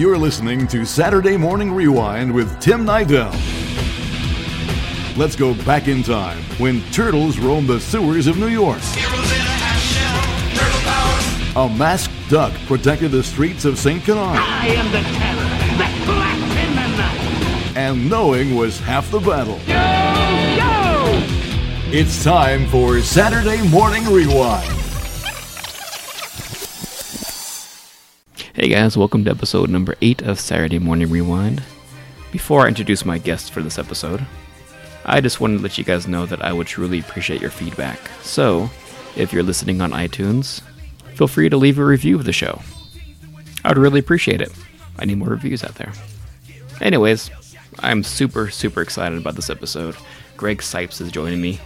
You're listening to Saturday Morning Rewind with Tim Nydell. Let's go back in time when turtles roamed the sewers of New York. Heroes in a half shell, turtle powers. A masked duck protected the streets of St. Canard. I am the terror, the black in the night. And knowing was half the battle. Yo! Yo! It's time for Saturday Morning Rewind. Hey guys, welcome to episode number 8 of Saturday Morning Rewind. Before I introduce my guest for this episode, I just wanted to let you guys know that I would truly appreciate your feedback. So, if you're listening on iTunes, feel free to leave a review of the show. I'd really appreciate it. I need more reviews out there. Anyways, I'm super excited about this episode. Greg Sipes is joining me,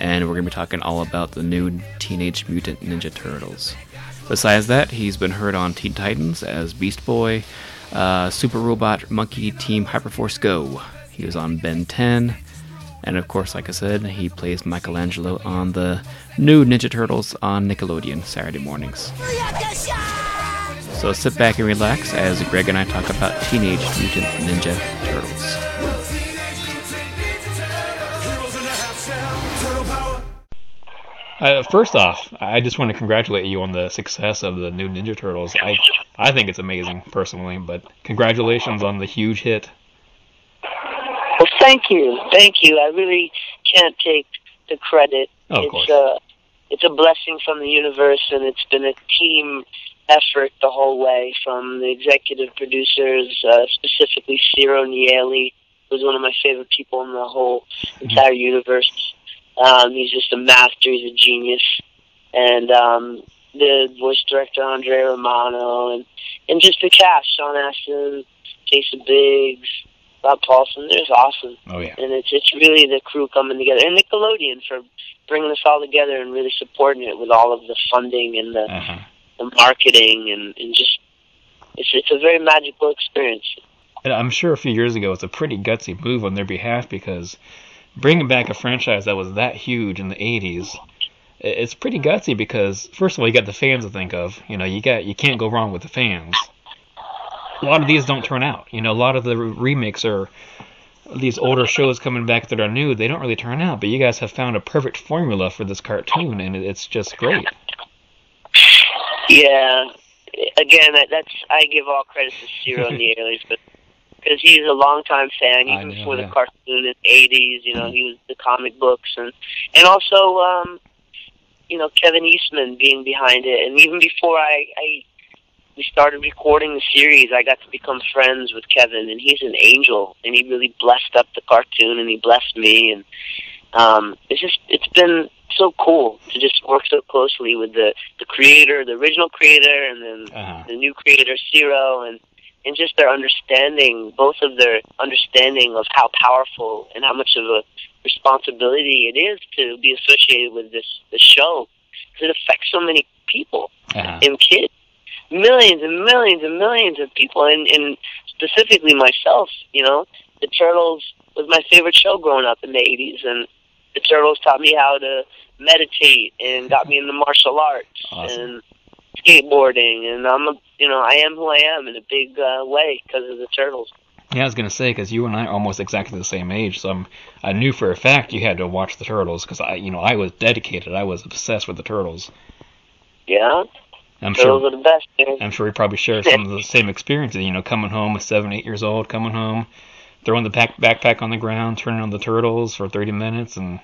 and we're going to be talking all about the new Teenage Mutant Ninja Turtles. Besides that, he's been heard on Teen Titans as Beast Boy, Super Robot Monkey Team Hyperforce Go. He was on Ben 10. And of course, like I said, he plays Michelangelo on the new Ninja Turtles on Nickelodeon Saturday mornings. Booyakasha! So sit back and relax as Greg and I talk about Teenage Mutant Ninja Turtles. First off, I just want to congratulate you on the success of the new Ninja Turtles. I think it's amazing, personally, but congratulations on the huge hit. Well, thank you. I really can't take the credit. Oh, it's a blessing from the universe, and it's been a team effort the whole way, from the executive producers, specifically Ciro Nieli, who's one of my favorite people in the whole entire universe. He's just a master. He's a genius. And the voice director, Andrea Romano, and just the cast, Sean Astin, Jason Biggs, Rob Paulson, it's awesome. Oh, yeah. And it's really the crew coming together. And Nickelodeon for bringing this all together and really supporting it with all of the funding and the marketing. And just, it's a very magical experience. And I'm sure a few years ago, it's a pretty gutsy move on their behalf, because bringing back a franchise that was that huge in the 80s, it's pretty gutsy because, first of all, you got the fans to think of. You know, you can't go wrong with the fans. A lot of these don't turn out. You know, a lot of the remakes are these older shows coming back that are new. They don't really turn out, but you guys have found a perfect formula for this cartoon, and it's just great. Yeah. Again, I give all credit to Ciro Nieli, because he's a longtime fan, even before the cartoon in the 80s. You know, he was the comic books, and also, you know, Kevin Eastman being behind it, and even before we started recording the series, I got to become friends with Kevin, and he's an angel, and he really blessed up the cartoon, and he blessed me, and it's been so cool to just work so closely with the creator, the original creator, and then the new creator, Ciro, and just their understanding, both of their understanding of how powerful and how much of a responsibility it is to be associated with this show, because it affects so many people and kids. Millions and millions and millions of people, and specifically myself. You know, the Turtles was my favorite show growing up in the 80s, and the Turtles taught me how to meditate and got me into martial arts and skateboarding, and I am who I am in a big way because of the Turtles. Yeah, I was going to say, because you and I are almost exactly the same age, so I knew for a fact you had to watch the Turtles, because I was dedicated. I was obsessed with the Turtles. Yeah. Turtles are the best, man. I'm sure we probably share some of the same experiences, coming home at 7, 8 years old, throwing the backpack on the ground, turning on the Turtles for 30 minutes, and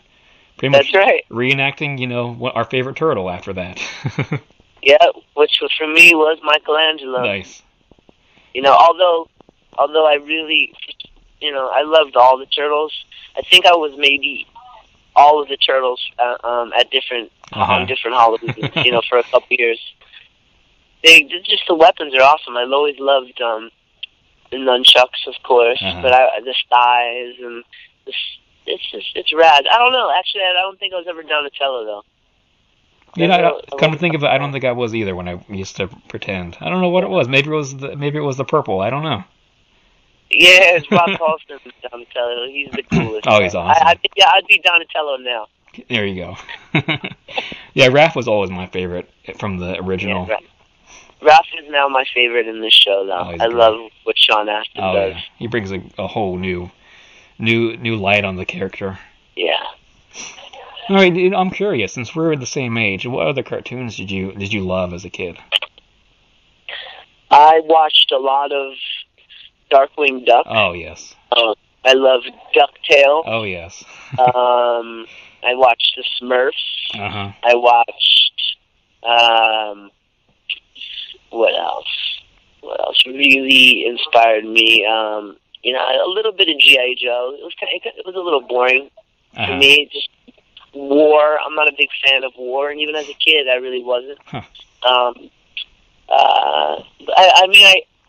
pretty much reenacting, our favorite turtle after that. Yeah, which was, for me, was Michelangelo. Nice. Although I really, I loved all the Turtles. I think I was maybe all of the Turtles at different, on different holidays, for a couple years. The weapons are awesome. I've always loved the nunchucks, of course, but the thighs, and it's rad. I don't know. Actually, I don't think I was ever Donatello, though. Come to think of it, I don't think I was either when I used to pretend. I don't know what it was. Maybe it was the purple. I don't know. Yeah, it's Rob Paulson, Donatello. He's the coolest. Oh, he's awesome. I'd be Donatello now. There you go. Yeah, Raph was always my favorite from the original. Yeah, Ralph is now my favorite in this show, though. I love what Sean Astin does. Yeah. He brings a whole new light on the character. Yeah. All right, dude, I'm curious. Since we're the same age, what other cartoons did you love as a kid? I watched a lot of Darkwing Duck. Oh yes. I loved DuckTales. Oh yes. I watched the Smurfs. Uh-huh. I watched What else really inspired me? A little bit of G.I. Joe. It was a little boring to me. Just war. I'm not a big fan of war, and even as a kid, I really wasn't. Huh.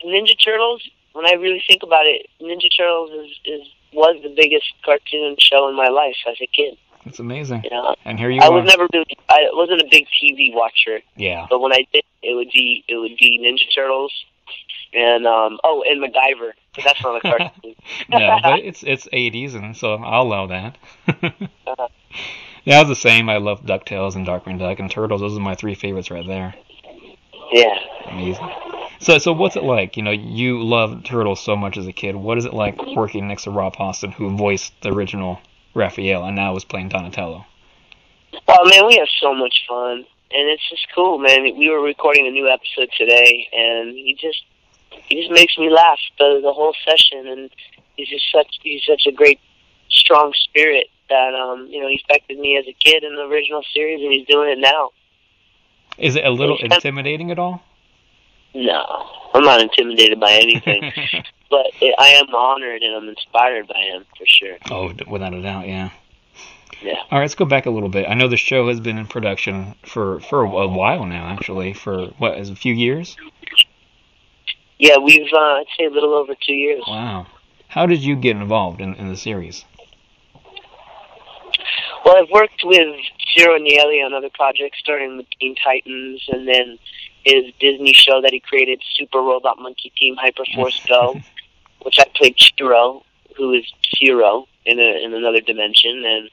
Ninja Turtles. When I really think about it, Ninja Turtles was the biggest cartoon show in my life as a kid. That's amazing. And here you are. I wasn't a big TV watcher. Yeah. But when I did, it would be Ninja Turtles, and and MacGyver. But that's not a cartoon. No, but it's 80s, and so I'll allow that. Yeah, I was the same. I loved DuckTales and Darkwing Duck and Turtles. Those are my three favorites right there. Yeah. Amazing. So what's it like? You loved Turtles so much as a kid. What is it like working next to Rob Paulson, who voiced the original Raphael and now is playing Donatello? Oh man, we have so much fun, and it's just cool, man. We were recording a new episode today, and he just makes me laugh the whole session, and he's such a great, strong spirit that he affected me as a kid in the original series, and he's doing it now. Is it a little intimidating at all? No, I'm not intimidated by anything, but I am honored and I'm inspired by him for sure. Oh, without a doubt, yeah. Yeah. All right, let's go back a little bit. I know the show has been in production for a while now, actually, for a few years? Yeah, we've I'd say a little over 2 years. Wow. How did you get involved in the series? Well, I've worked with Ciro Nieli on other projects, starting with Teen Titans, and then his Disney show that he created, Super Robot Monkey Team Hyperforce Go, which I played Ciro, who is Ciro in another dimension.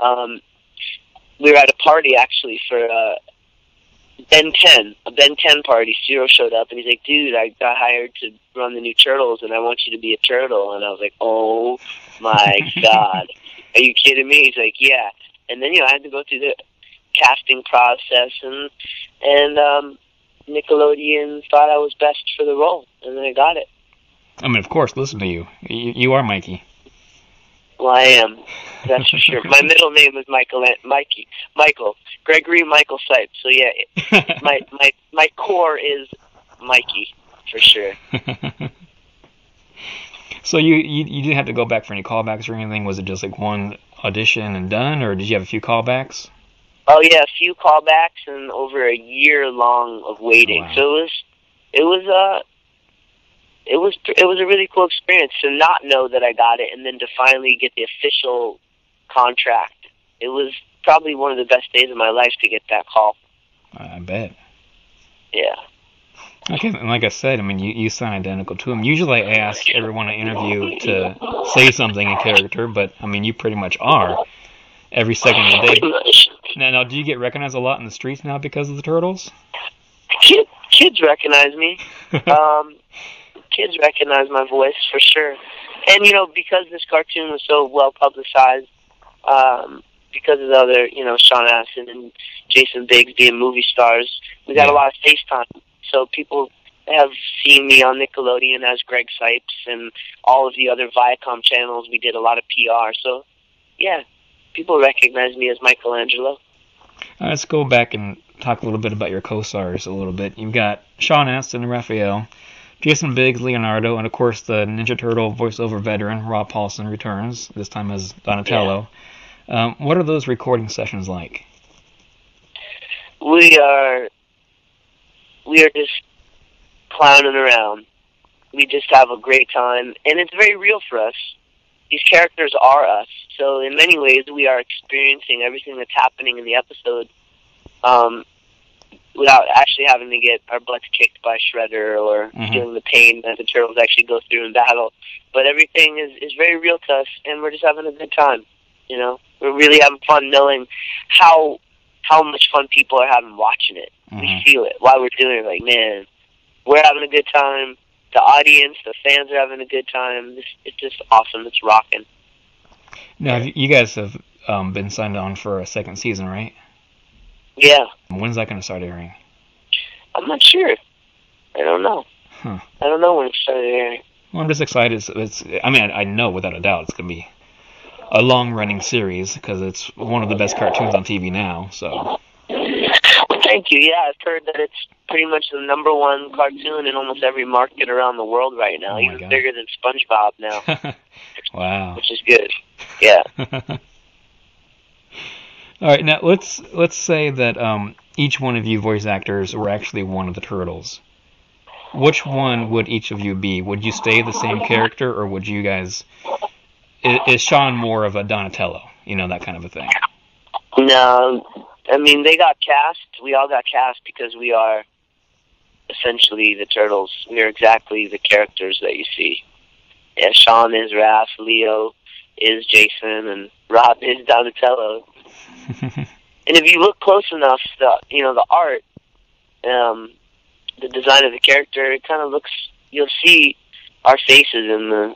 And we were at a party, actually, for Ben 10, a Ben 10 party. Ciro showed up, and he's like, dude, I got hired to run the new Turtles, and I want you to be a turtle. And I was like, oh, my God. Are you kidding me? He's like, yeah. And then, I had to go through the casting process, and Nickelodeon thought I was best for the role, and then I got it. I mean, of course, listen to you. You are Mikey. Well, I am. That's for sure. My middle name is Michael. Gregory Michael Sipes. So, yeah, my core is Mikey, for sure. So you didn't have to go back for any callbacks or anything? Was it just like one audition and done, or did you have a few callbacks? Oh yeah, a few callbacks and over a year long of waiting. Wow. So it was a really cool experience to not know that I got it, and then to finally get the official contract. It was probably one of the best days of my life to get that call. I bet. Yeah. Okay, and like I said, I mean, you sound identical to him. Usually I ask everyone I interview to say something in character, but, I mean, you pretty much are every second of the day. Now, do you get recognized a lot in the streets now because of the Turtles? Kids recognize me. Kids recognize my voice, for sure. And, because this cartoon was so well-publicized, because of the other, Sean Astin and Jason Biggs being movie stars, we got a lot of FaceTime. So people have seen me on Nickelodeon as Greg Sipes and all of the other Viacom channels. We did a lot of PR. So, yeah, people recognize me as Michelangelo. Let's go back and talk a little bit about your co-stars a little bit. You've got Sean Astin and Raphael, Jason Biggs, Leonardo, and, of course, the Ninja Turtle voiceover veteran, Rob Paulson, returns, this time as Donatello. Yeah. What are those recording sessions like? We are just clowning around. We just have a great time, and it's very real for us. These characters are us, so in many ways we are experiencing everything that's happening in the episode without actually having to get our butts kicked by Shredder or feeling the pain that the Turtles actually go through in battle. But everything is very real to us, and we're just having a good time. We're really having fun knowing how much fun people are having watching it. We feel it while we're doing it. Like, man, We're having a good time. The audience, the fans are having a good time. It's just awesome. It's rocking. Now, you guys have been signed on for a second season, right? Yeah. When's that going to start airing? I'm not sure. I don't know. Huh. I don't know when it started airing. Well, I'm just excited. I know without a doubt it's going to be a long-running series because it's one of the best cartoons on TV now. So. Well, thank you. Yeah, I've heard that it's pretty much the number one cartoon in almost every market around the world right now. Oh, even bigger than SpongeBob now. Wow. Which is good. Yeah. All right, now let's say that each one of you voice actors were actually one of the Turtles. Which one would each of you be? Would you stay the same character, or would you guys... Is Sean more of a Donatello? You know, that kind of a thing. No, I mean, they got cast. We all got cast because we are essentially the Turtles. We are exactly the characters that you see. Yeah, Sean is Raph, Leo is Jason, and Rob is Donatello. And if you look close enough, the art... the design of the character, it kind of looks... You'll see our faces in the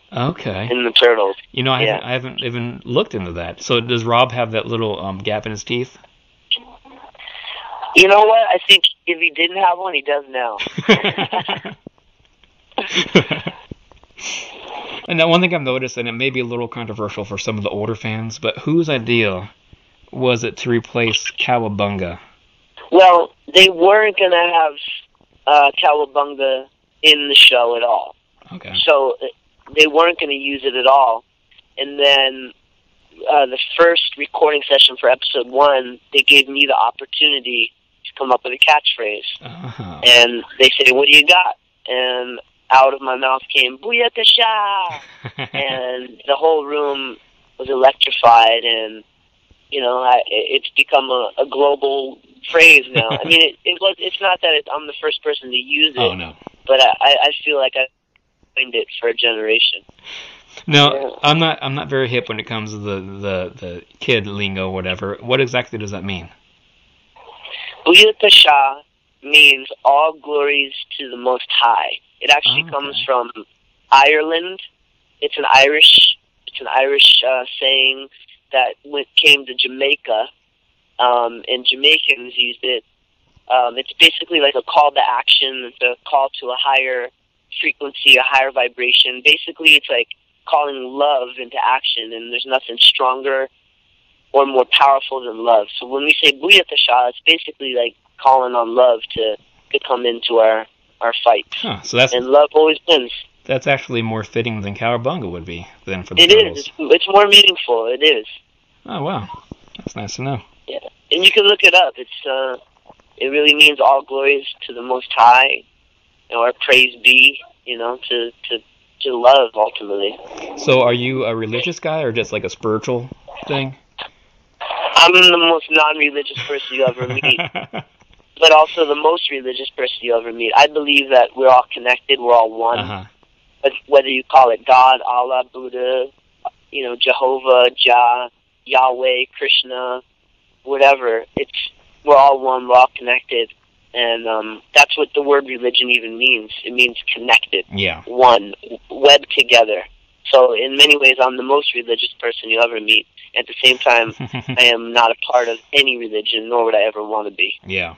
Turtles. You know, I haven't even looked into that. So does Rob have that little gap in his teeth? You know what? I think if he didn't have one, he does now. And now one thing I've noticed, and it may be a little controversial for some of the older fans, but whose idea was it to replace Cowabunga? Well, they weren't going to have... Cowabunga in the show at all. Okay. So they weren't going to use it at all. And then the first recording session for episode 1, they gave me the opportunity to come up with a catchphrase. Uh-huh. And they said, "What do you got?" And out of my mouth came, "Booyakasha!" And the whole room was electrified, and it's become a global phrase now. I mean, it's not that I'm the first person to use it. Oh, no. But I feel like I coined it for a generation. No, yeah. I'm not very hip when it comes to the kid lingo, whatever. What exactly does that mean? Booyakasha means all glories to the Most High. It actually comes from Ireland. It's an Irish saying that came to Jamaica, and Jamaicans used it. It's basically like a call to action. It's a call to a higher frequency, a higher vibration. Basically, it's like calling love into action, and there's nothing stronger or more powerful than love. So when we say Booyakasha, it's basically like calling on love to come into our fight. Huh, and love always wins. That's actually more fitting than Cowabunga would be than for the Turtles. It is. It's more meaningful. It is. Oh, wow. That's nice to know. Yeah. And you can look it up. It's it really means all glories to the Most High, or praise be, to love, ultimately. So are you a religious guy or just like a spiritual thing? I'm the most non-religious person you ever meet. But also the most religious person you ever meet. I believe that we're all connected. We're all one. Uh-huh. But whether you call it God, Allah, Buddha, Jehovah, Jah, Yahweh, Krishna, whatever, we're all one, we're all connected, and that's what the word religion even means. It means connected, one, web together. So in many ways, I'm the most religious person you'll ever meet. At the same time, I am not a part of any religion, nor would I ever want to be. Yeah.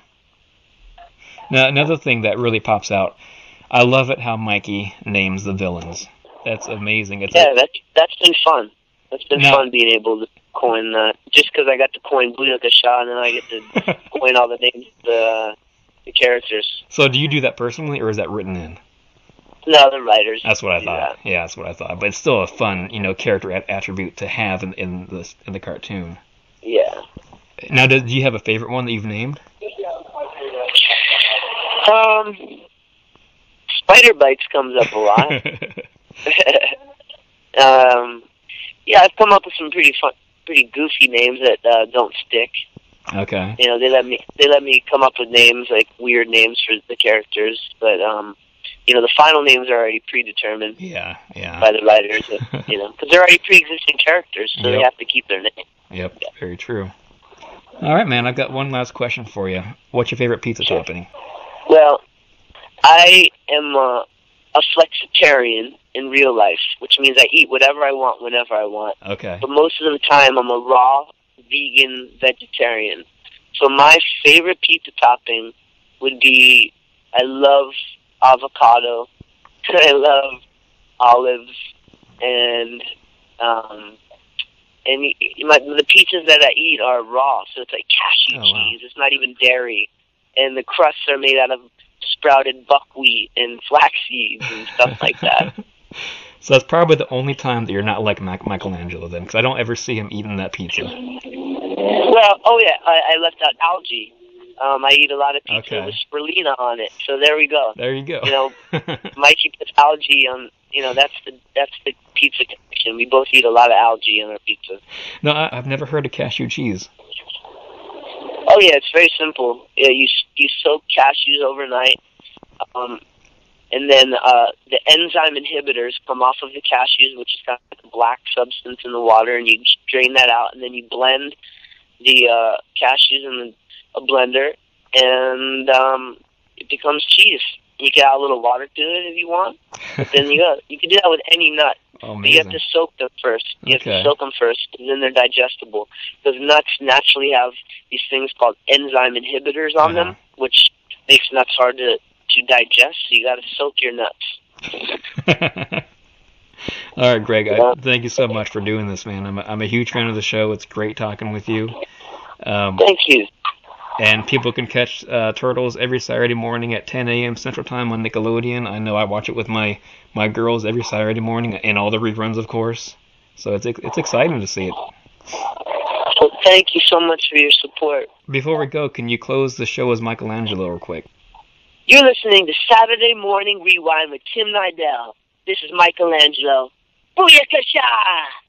Now, another thing that really pops out, I love it how Mikey names the villains. That's amazing. That's been fun. That's been fun being able to coin that. Just because I got to coin Booyakasha, and then I get to coin all the names of the characters. So do you do that personally, or is that written in? No, the writers. That's what I thought. Yeah, that's what I thought. But it's still a fun, character attribute to have in the cartoon. Yeah. Now, do you have a favorite one that you've named? Spider Bites comes up a lot. Yeah, I've come up with some pretty fun, pretty goofy names that don't stick. Okay. They let me come up with names, like weird names for the characters, but the final names are already predetermined. Yeah. By the writers, because they're already pre-existing characters, so they have to keep their name. Yep. Yeah. Very true. All right, man. I've got one last question for you. What's your favorite pizza topping? Well, I am a flexitarian in real life, which means I eat whatever I want whenever I want. Okay. But most of the time, I'm a raw vegan vegetarian. So my favorite pizza topping would be, I love avocado, I love olives, and the pizzas that I eat are raw, so it's like cashew cheese. Wow. It's not even dairy, and the crusts are made out of sprouted buckwheat and flax seeds and stuff like that. So that's probably the only time that you're not like Michelangelo then, because I don't ever see him eating that pizza. Well, oh yeah, I left out algae. I eat a lot of pizza with spirulina on it, so there we go. There you go. You know, Mikey puts algae on. You know, that's the pizza connection. We both eat a lot of algae in our pizza. No, I've never heard of cashew cheese. Oh yeah, it's very simple. Yeah, you soak cashews overnight, and then the enzyme inhibitors come off of the cashews, which is kind of like a black substance in the water, and you drain that out, and then you blend the cashews in a blender, and it becomes cheese. You can add a little water to it if you want. But then you can do that with any nut. Oh, but you have to soak them first. And then they're digestible. Because nuts naturally have these things called enzyme inhibitors on them, which makes nuts hard to digest. So you got to soak your nuts. All right, Greg. Thank you so much for doing this, man. I'm a huge fan of the show. It's great talking with you. Thank you. And people can catch Turtles every Saturday morning at 10 a.m. Central Time on Nickelodeon. I know I watch it with my girls every Saturday morning, and all the reruns, of course. So it's exciting to see it. Well, thank you so much for your support. Before we go, can you close the show as Michelangelo real quick? You're listening to Saturday Morning Rewind with Tim Nydell. This is Michelangelo. Booyakasha!